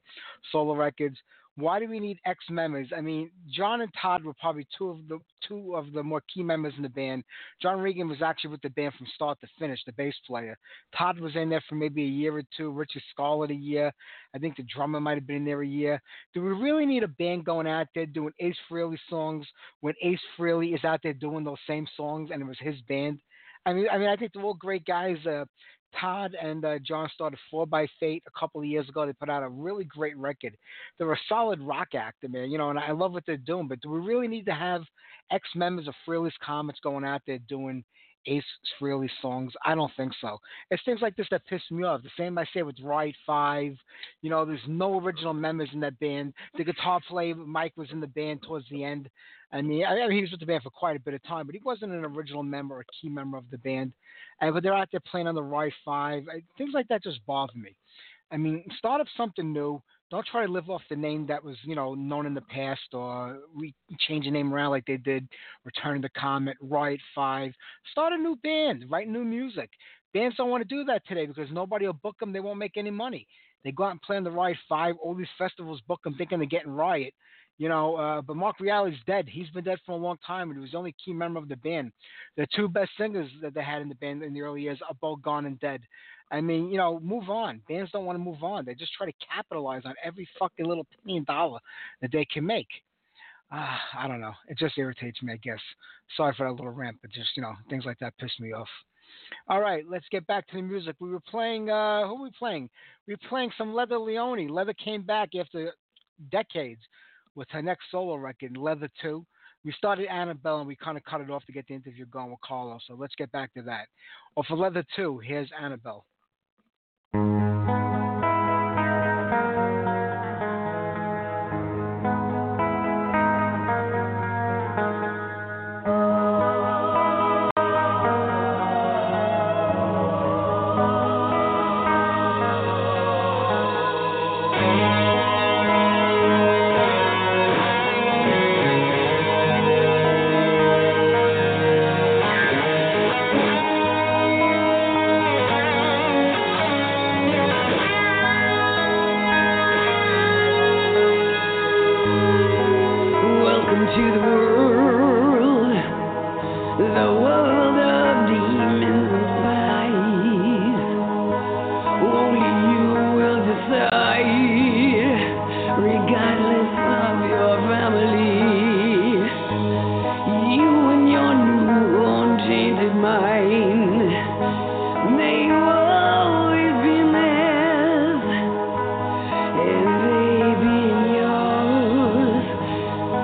solo records. Why do we need ex members? I mean, John and Todd were probably two of the two of the more key members in the band. John Regan was actually with the band from start to finish, the bass player. Todd was in there for maybe a year or two. Richard Scarlett a year. I think the drummer might have been in there a year. Do we really need a band going out there doing Ace Frehley songs when Ace Frehley is out there doing those same songs and it was his band? I mean, I mean, I think they're all great guys. Uh, Todd and uh, John started Four by Fate a couple of years ago. They put out a really great record. They're a solid rock act, man. You know, and I love what they're doing. But do we really need to have ex-members of Frehley's Comets going out there doing Ace Frehley songs? I don't think so. It's things like this that piss me off. The same I say with Riot five. You know, there's no original members in that band. The guitar player Mike was in the band towards the end. I mean, I mean, he was with the band for quite a bit of time, but he wasn't an original member or key member of the band. And but they're out there playing on the Riot five. I, things like that just bother me. I mean, start up something new. Don't try to live off the name that was, you know, known in the past, or re- change the name around like they did Return of the Comet, Riot five. Start a new band. Write new music. Bands don't want to do that today because nobody will book them. They won't make any money. They go out and play on the Riot five. All these festivals book them thinking they're getting Riot. You know, uh, but Mark Reale's dead. He's been dead for a long time, and he was the only key member of the band. The two best singers that they had in the band in the early years are both gone and dead. I mean, you know, move on. Bands don't want to move on. They just try to capitalize on every fucking little penny dollar that they can make. Uh, I don't know. It just irritates me, I guess. Sorry for that little rant, but just, you know, things like that piss me off. All right, let's get back to the music. We were playing, uh, who were we playing? We were playing some Leather Leone. Leather came back after decades with her next solo record, Leather two. We started Annabelle, and we kind of cut it off to get the interview going with Carlos, so let's get back to that. Or for Leather two, here's Annabelle.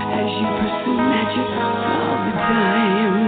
As you pursue magic all the time.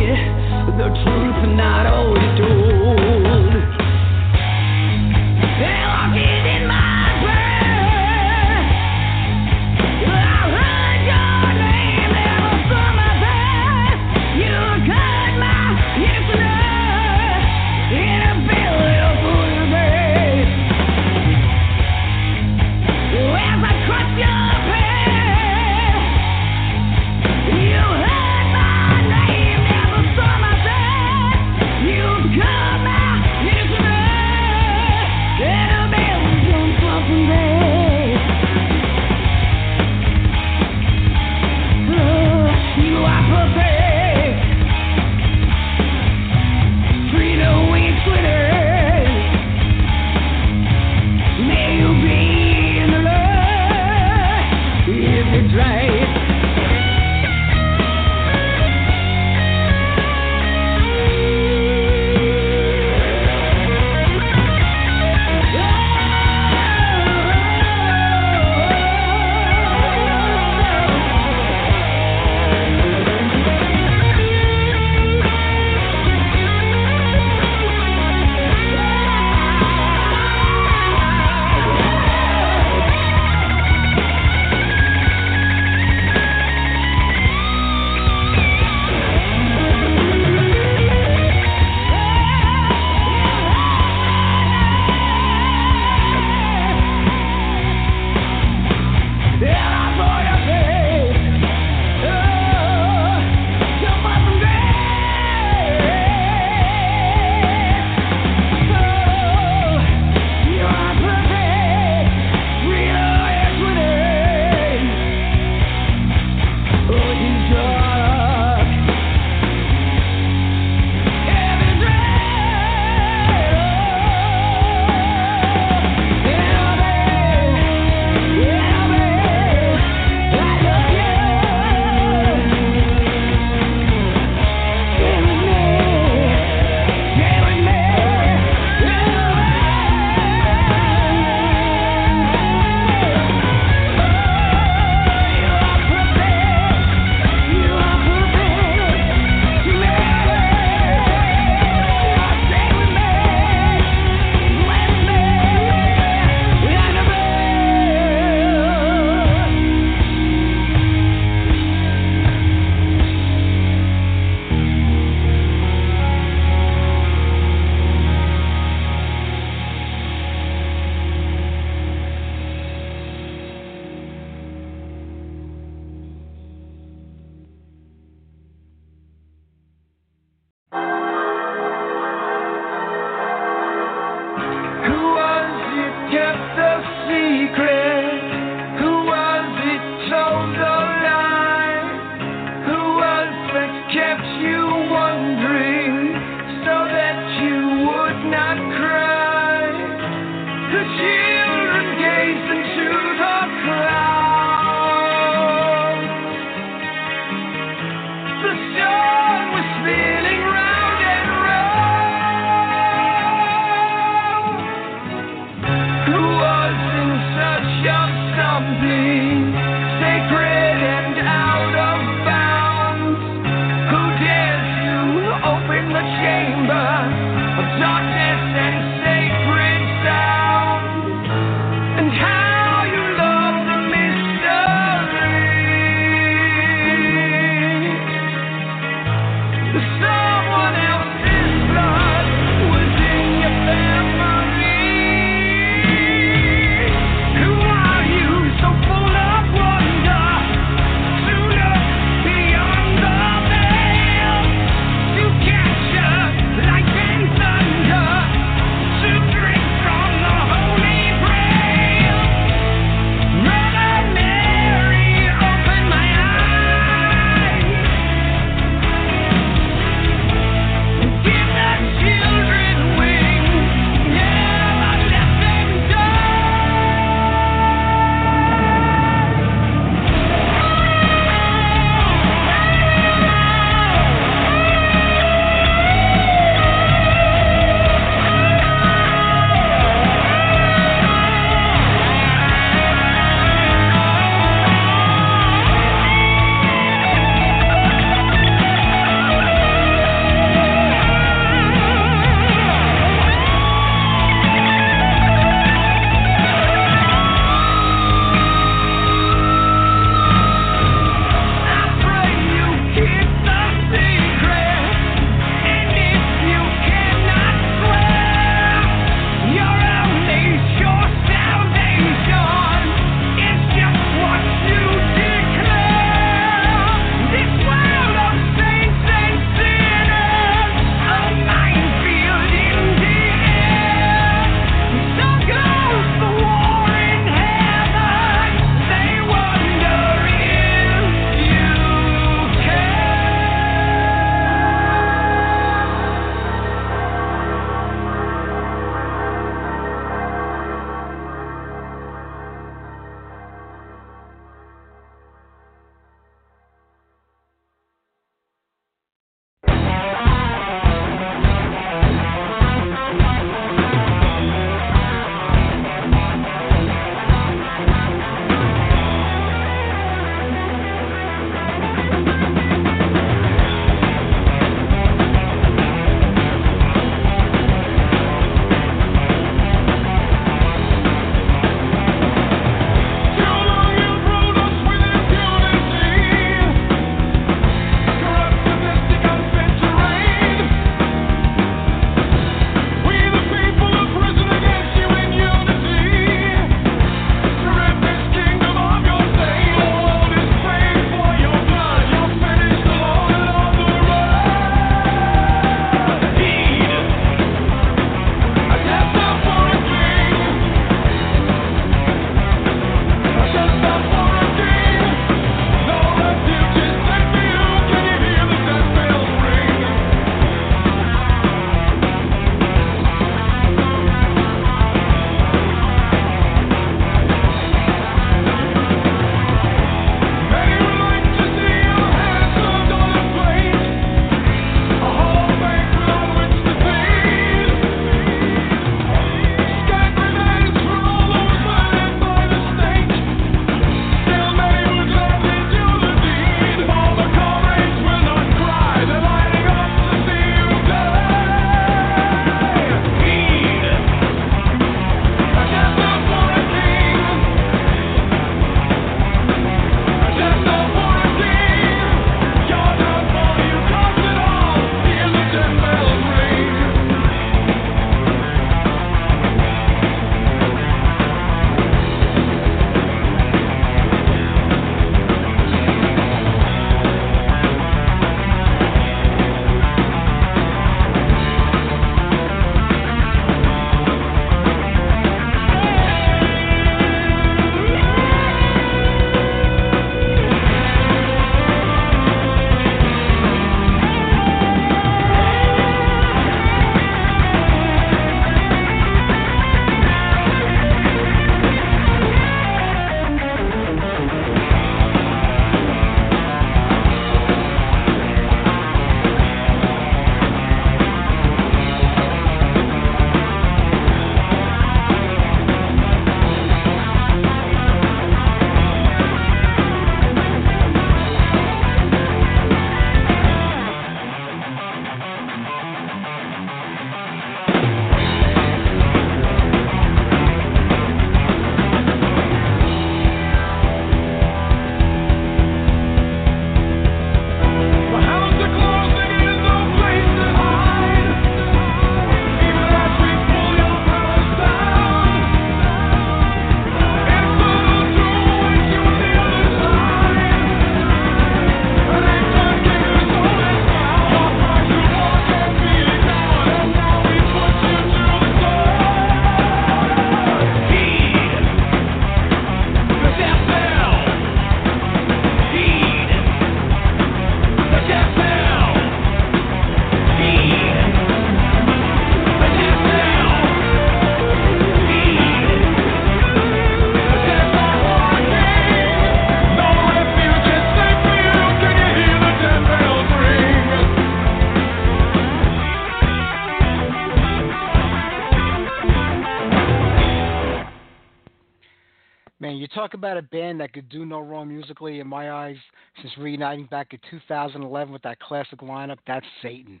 And you talk about a band that could do no wrong musically, in my eyes, since reuniting back in two thousand eleven with that classic lineup, that's Satan.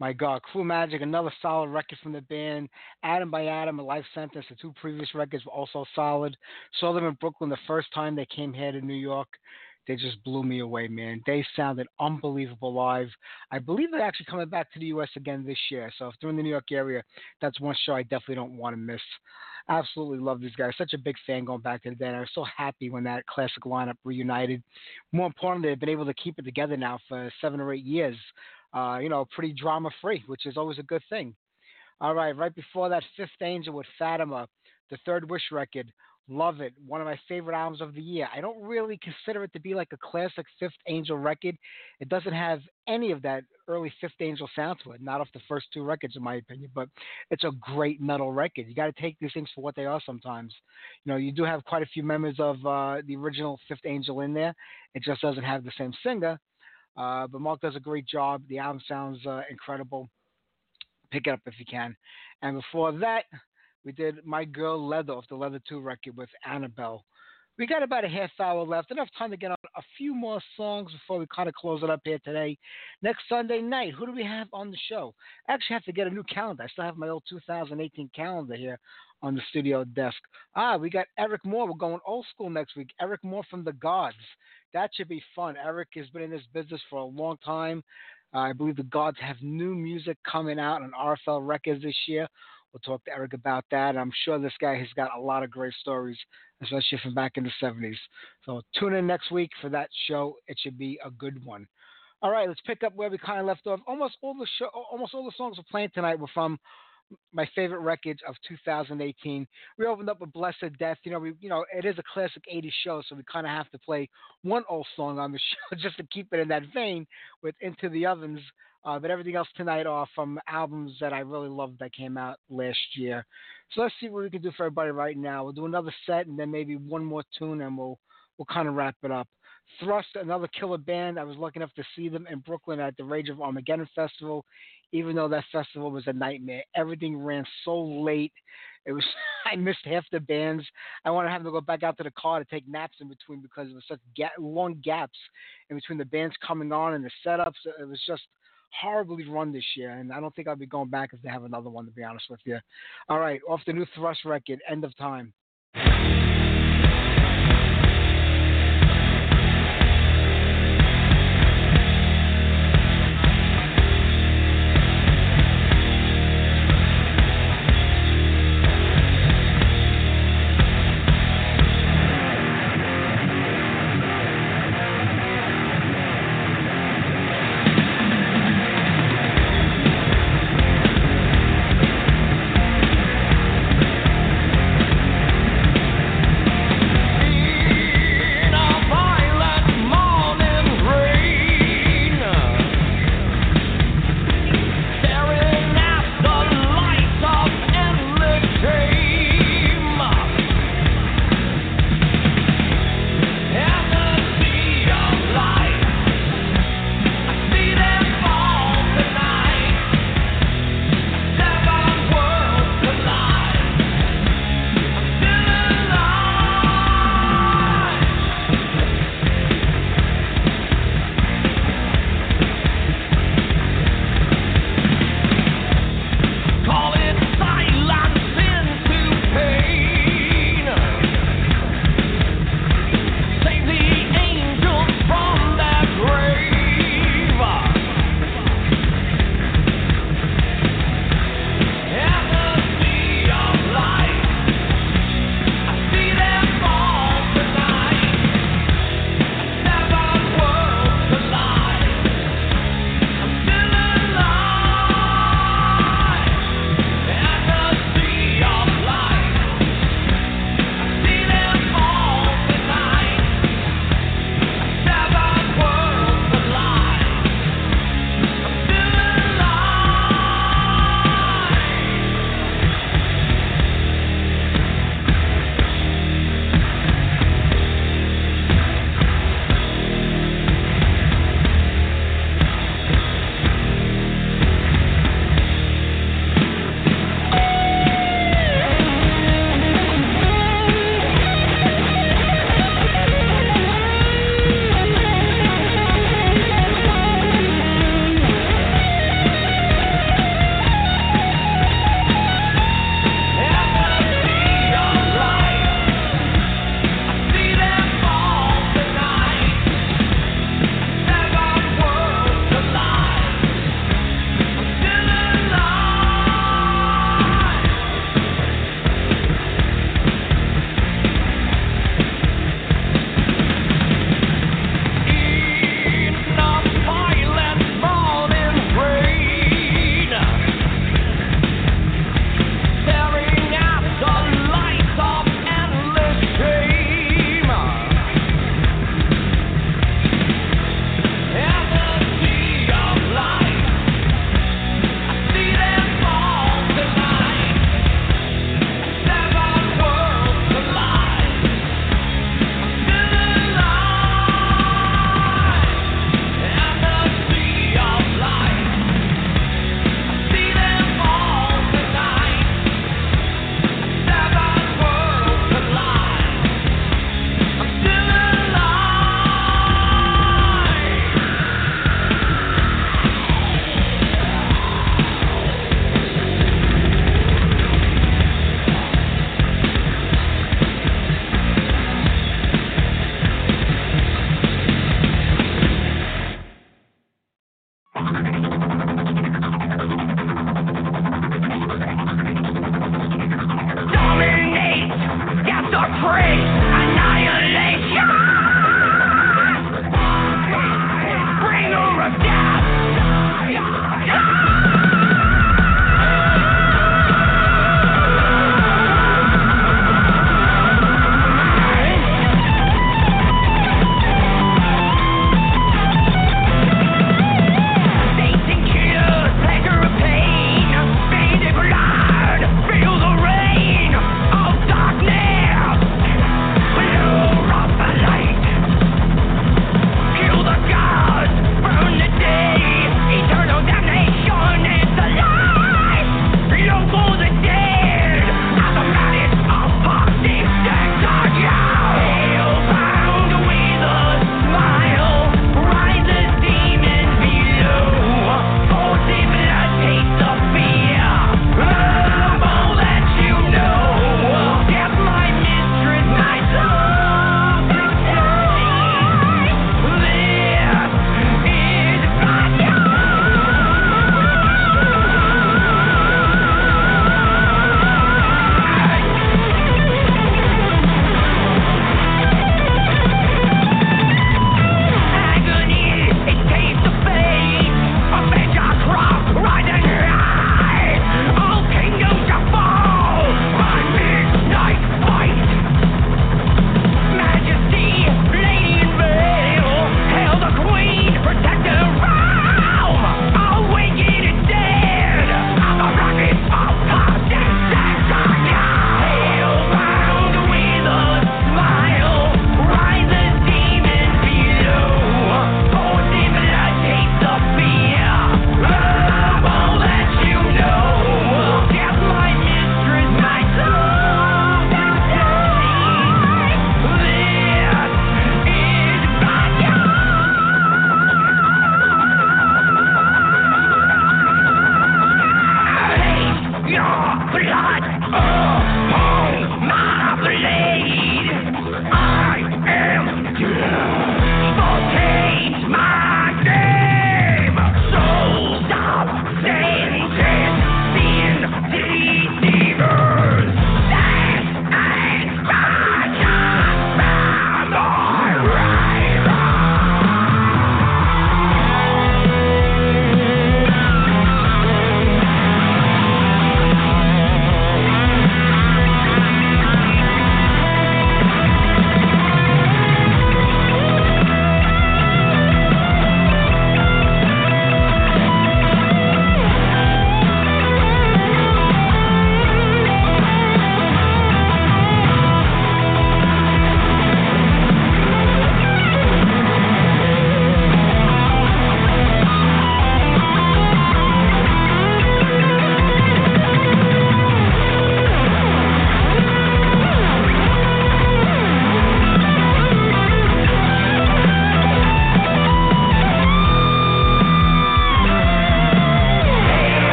My God, Crew Magic, another solid record from the band. Atom by Atom and Life Sentence, the two previous records were also solid. Saw them in Brooklyn the first time they came here to New York. They just blew me away, man. They sounded unbelievable live. I believe they're actually coming back to the U S again this year. So if they're in the New York area, that's one show I definitely don't want to miss. Absolutely love these guys. Such a big fan going back to the day. And I was so happy when that classic lineup reunited. More importantly, they've been able to keep it together now for seven or eight years. Uh, you know, pretty drama-free, which is always a good thing. All right, right before that, Fifth Angel with Fatima, the Third Wish record. Love it. One of my favorite albums of the year. I don't really consider it to be like a classic Fifth Angel record. It doesn't have any of that early Fifth Angel sound to it, not off the first two records in my opinion, but it's a great metal record. You got to take these things for what they are sometimes. You know, you do have quite a few members of uh, the original Fifth Angel in there. It just doesn't have the same singer, uh, but Mark does a great job. The album sounds uh, incredible. Pick it up if you can. And before that, we did My Girl Leather off the Leather two record with Annabelle. We got about a half hour left. Enough time to get on a few more songs before we kind of close it up here today. Next Sunday night, who do we have on the show? I actually have to get a new calendar. I still have my old two thousand eighteen calendar here on the studio desk. Ah, we got Eric Moore. We're going old school next week. Eric Moore from The Gods. That should be fun. Eric has been in this business for a long time. Uh, I believe The Gods have new music coming out on R F L Records this year. We'll talk to Eric about that. I'm sure this guy has got a lot of great stories, especially from back in the seventies. So tune in next week for that show. It should be a good one. All right, let's pick up where we kind of left off. Almost all the show, almost all the songs we're playing tonight were from my favorite records of two thousand eighteen. We opened up with Blessed Death. You know, we, you know, it is a classic eighties show, so we kind of have to play one old song on the show just to keep it in that vein with Into the Ovens. Uh, but everything else tonight are from albums that I really loved that came out last year. So let's see what we can do for everybody right now. We'll do another set and then maybe one more tune, and we'll we'll kind of wrap it up. Thrust, another killer band. I was lucky enough to see them in Brooklyn at the Rage of Armageddon Festival, even though that festival was a nightmare. Everything ran so late. It was I missed half the bands. I wanted to have to go back out to the car to take naps in between because there was such ga- long gaps in between the bands coming on and the setups. It was just horribly run this year, and I don't think I'll be going back if they have another one, to be honest with you. All right, off the new Thrust record, End of Time.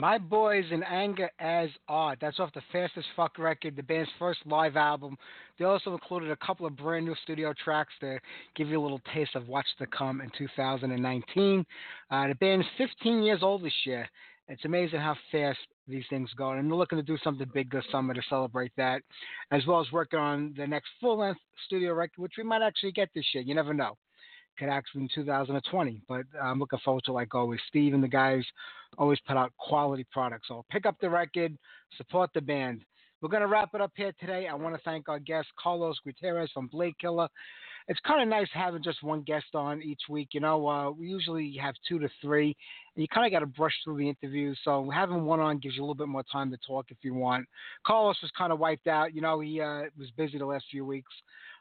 My Boys in Anger as Art. That's off the Fastest Fuck record, the band's first live album. They also included a couple of brand new studio tracks to give you a little taste of what's to come in two thousand nineteen. Uh, the band's fifteen years old this year. It's amazing how fast these things go. And they're looking to do something big this summer to celebrate that, as well as working on the next full-length studio record, which we might actually get this year. You never know. Could actually in two thousand twenty, but I'm looking forward to, like always, Steve and the guys always put out quality products. So pick up the record, support the band. We're going to wrap it up here today. I want to thank our guest, Carlos Gutierrez from Blade Killer. It's kind of nice having just one guest on each week. You know, uh, we usually have two to three, and you kind of got to brush through the interviews. So having one on gives you a little bit more time to talk if you want. Carlos was kind of wiped out. You know, he uh, was busy the last few weeks,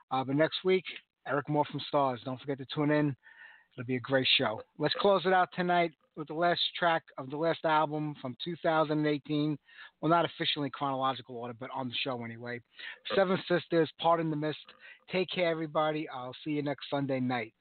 uh, but next week, Eric Moore from Stars. Don't forget to tune in. It'll be a great show. Let's close it out tonight with the last track of the last album from two thousand eighteen. Well, not officially chronological order, but on the show anyway. Seven Sisters, Pardon the Mist. Take care, everybody. I'll see you next Sunday night.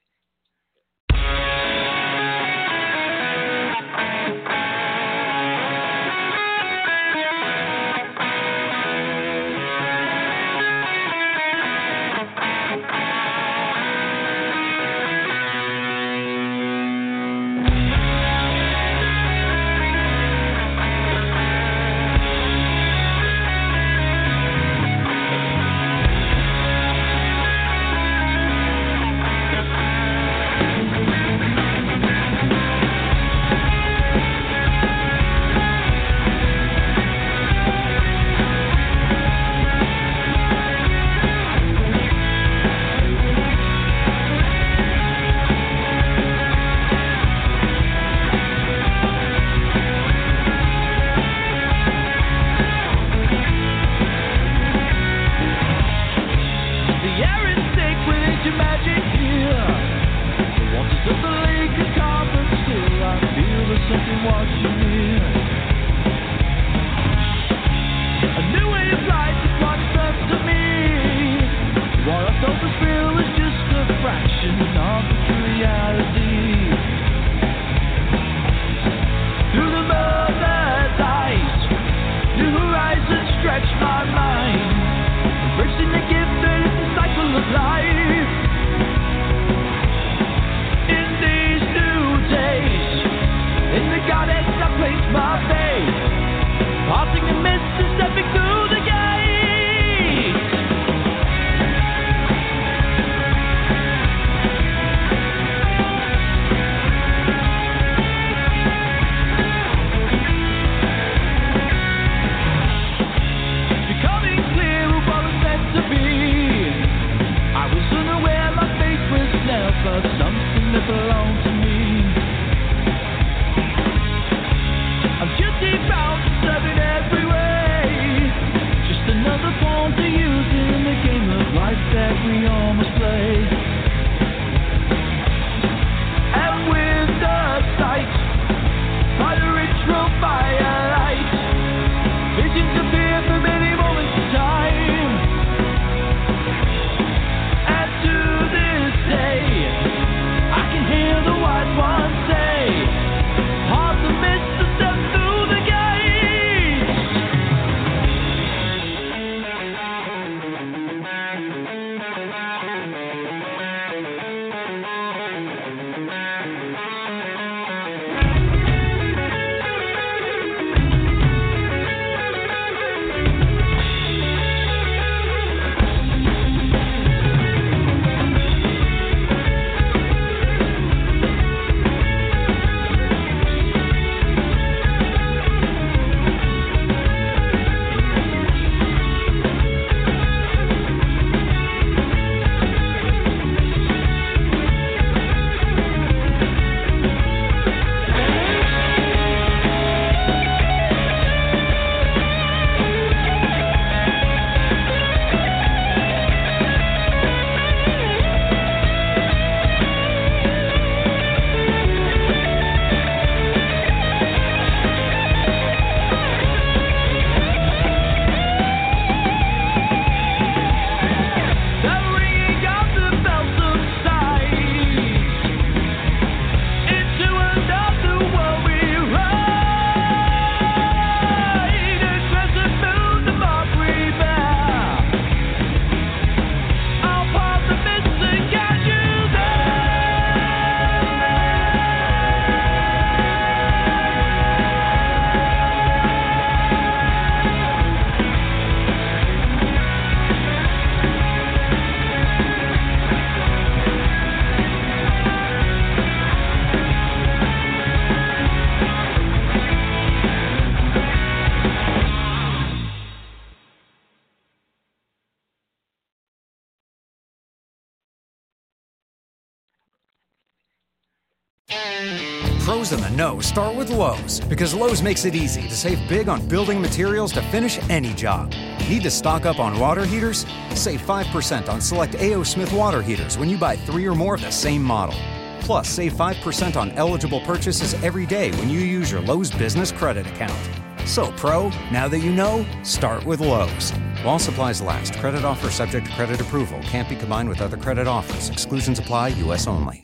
pros in the know start with Lowe's, because Lowe's makes it easy to save big on building materials to finish any job. Need to stock up on water heaters? Save five percent on select A O. Smith water heaters when you buy three or more of the same model. Plus, save five percent on eligible purchases every day when you use your Lowe's business credit account. So, pro, now that you know, start with Lowe's. While supplies last, credit offer subject to credit approval. Can't be combined with other credit offers. Exclusions apply, U S only.